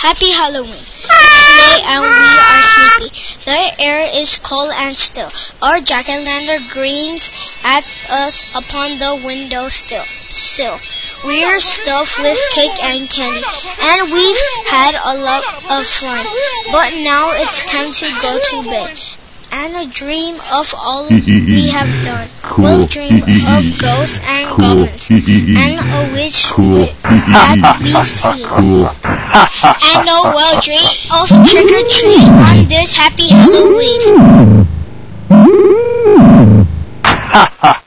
Happy Halloween. It's May and we are sleepy. The air is cold and still. Our jack-o'-lantern greens at us upon the window sill. We're stuffed with cake and candy, and we've had a lot of fun. But now it's time to go to bed and dream of all we have done. Cool. We'll dream of ghosts and goblins and a witch that we've seen. And we'll dream of trick or treat on this happy Halloween.